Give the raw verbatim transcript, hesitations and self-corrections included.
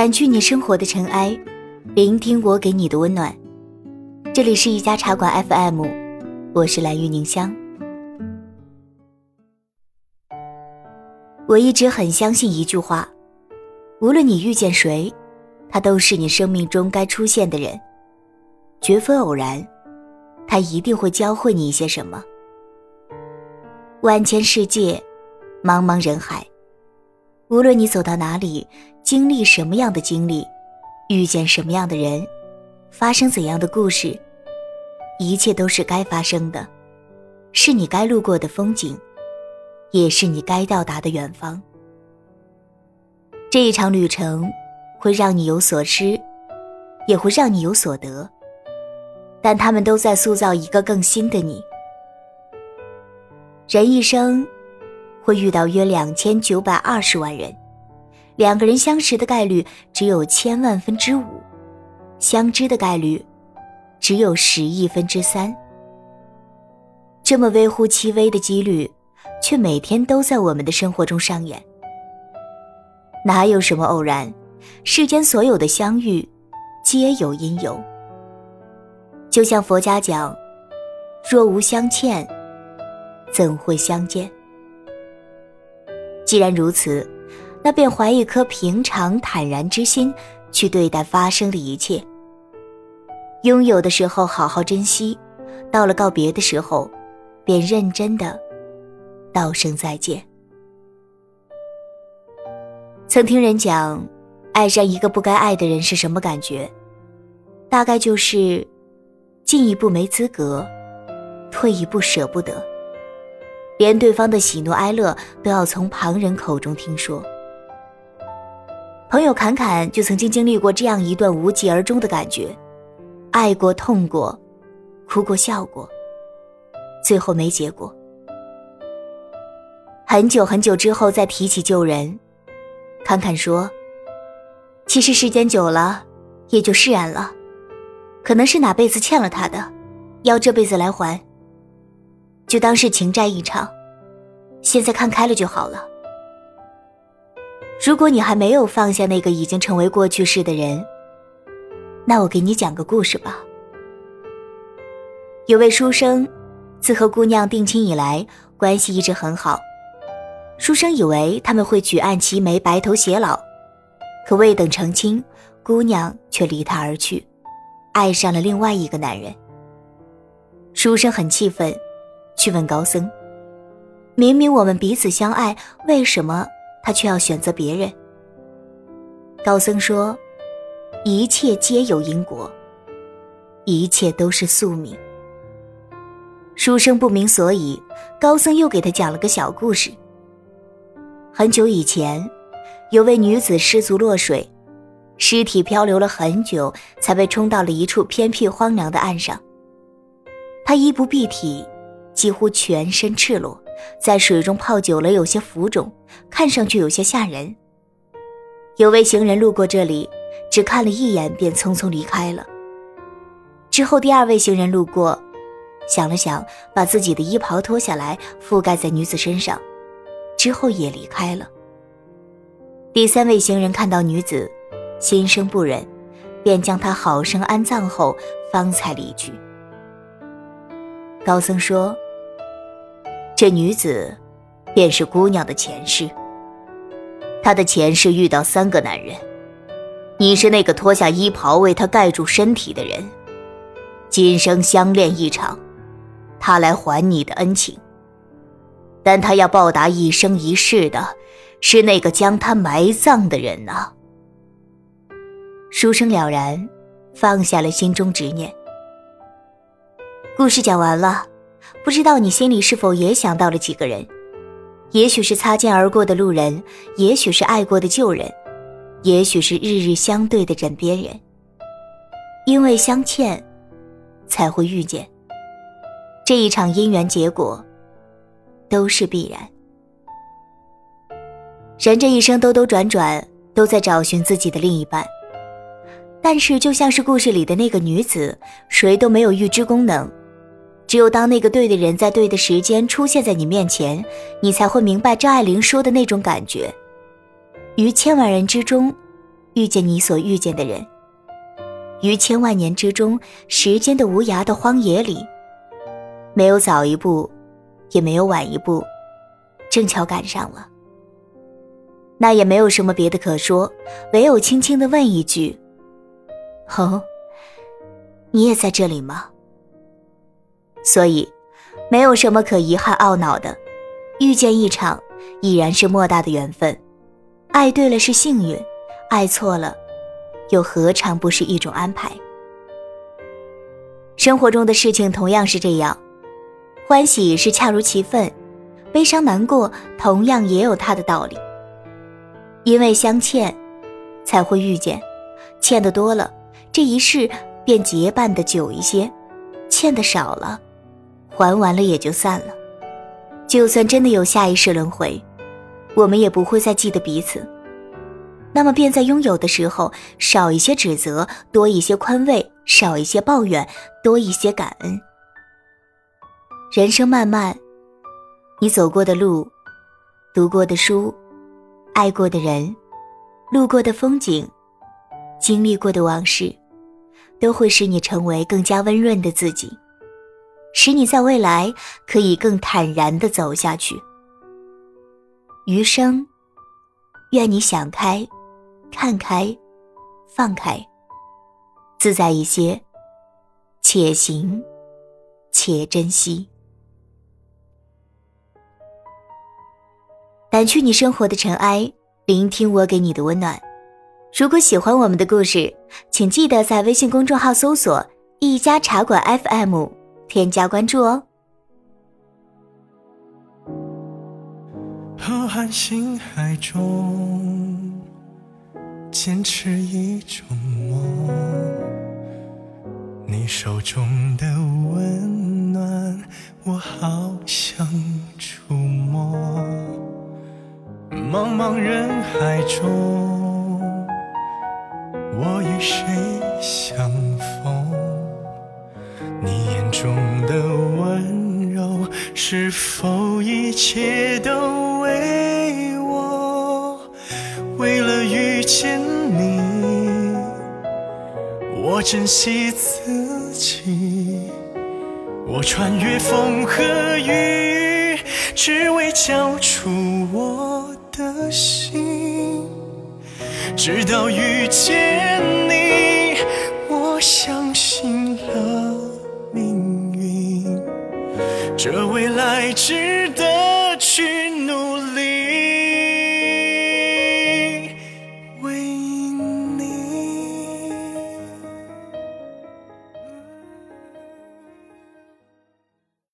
掸去你生活的尘埃，聆听我给你的温暖。这里是一家茶馆 F M， 我是蓝玉凝香。我一直很相信一句话，无论你遇见谁，他都是你生命中该出现的人，绝非偶然，他一定会教会你一些什么。万千世界，茫茫人海，无论你走到哪里，经历什么样的经历，遇见什么样的人，发生怎样的故事，一切都是该发生的，是你该路过的风景，也是你该到达的远方。这一场旅程会让你有所失，也会让你有所得，但他们都在塑造一个更新的你。人一生会遇到约两千九百二十万人，两个人相识的概率只有千万分之五，相知的概率只有十亿分之三。这么微乎其微的几率，却每天都在我们的生活中上演。哪有什么偶然，世间所有的相遇皆有因由。就像佛家讲，若无相欠，怎会相见？既然如此，那便怀一颗平常坦然之心去对待发生的一切。拥有的时候好好珍惜，到了告别的时候，便认真的道声再见。曾听人讲，爱上一个不该爱的人是什么感觉？大概就是进一步没资格，退一步舍不得，连对方的喜怒哀乐都要从旁人口中听说。朋友侃侃就曾经经历过这样一段无疾而终的感觉，爱过痛过，哭过笑过，最后没结果。很久很久之后再提起旧人，侃侃说，其实时间久了也就释然了，可能是哪辈子欠了他的，要这辈子来还，就当是情债一场，现在看开了就好了。如果你还没有放下那个已经成为过去式的人，那我给你讲个故事吧。有位书生自和姑娘定亲以来，关系一直很好。书生以为他们会举案齐眉，白头偕老，可未等成亲，姑娘却离他而去，爱上了另外一个男人。书生很气愤，去问高僧，明明我们彼此相爱，为什么他却要选择别人？高僧说，一切皆有因果，一切都是宿命。书生不明所以，高僧又给他讲了个小故事。很久以前，有位女子失足落水，尸体漂流了很久，才被冲到了一处偏僻荒凉的岸上。她衣不蔽体，几乎全身赤裸，在水中泡久了有些浮肿，看上去有些吓人。有位行人路过这里，只看了一眼便匆匆离开了。之后第二位行人路过，想了想，把自己的衣袍脱下来覆盖在女子身上，之后也离开了。第三位行人看到女子，心生不忍，便将她好生安葬后方才离去。高僧说，这女子便是姑娘的前世，她的前世遇到三个男人，你是那个脱下衣袍为她盖住身体的人，今生相恋一场，她来还你的恩情，但她要报答一生一世的是那个将她埋葬的人啊。书生了然，放下了心中执念。故事讲完了，不知道你心里是否也想到了几个人，也许是擦肩而过的路人，也许是爱过的旧人，也许是日日相对的枕边人。因为相欠才会遇见，这一场姻缘结果都是必然。人这一生兜兜转转，都在找寻自己的另一半，但是就像是故事里的那个女子，谁都没有预知功能，只有当那个对的人在对的时间出现在你面前，你才会明白张爱玲说的那种感觉，于千万人之中遇见你所遇见的人。于千万年之中，时间的无涯的荒野里，没有早一步，也没有晚一步，正巧赶上了。那也没有什么别的可说，唯有轻轻地问一句，哦，你也在这里吗？所以没有什么可遗憾懊恼的，遇见一场已然是莫大的缘分，爱对了是幸运，爱错了又何尝不是一种安排。生活中的事情同样是这样，欢喜是恰如其分，悲伤难过同样也有它的道理。因为相欠才会遇见，欠得多了，这一世便结伴的久一些，欠的少了，还完了也就散了。就算真的有下一世轮回，我们也不会再记得彼此，那么便在拥有的时候，少一些指责，多一些宽慰，少一些抱怨，多一些感恩。人生漫漫，你走过的路，读过的书，爱过的人，路过的风景，经历过的往事，都会使你成为更加温润的自己，使你在未来可以更坦然地走下去。余生，愿你想开，看开，放开，自在一些，且行且珍惜。掸去你生活的尘埃，聆听我给你的温暖。如果喜欢我们的故事，请记得在微信公众号搜索一家茶馆 F M， 添加关注哦。浩瀚星海中，坚持一种梦，你手中的温暖我好想触摸。茫茫人海中，我与谁相逢，你眼中的温柔是否一切都为我。为了遇见你，我珍惜自己，我穿越风和雨，只为交出我的心。直到遇见你，我相信了命运，这未来之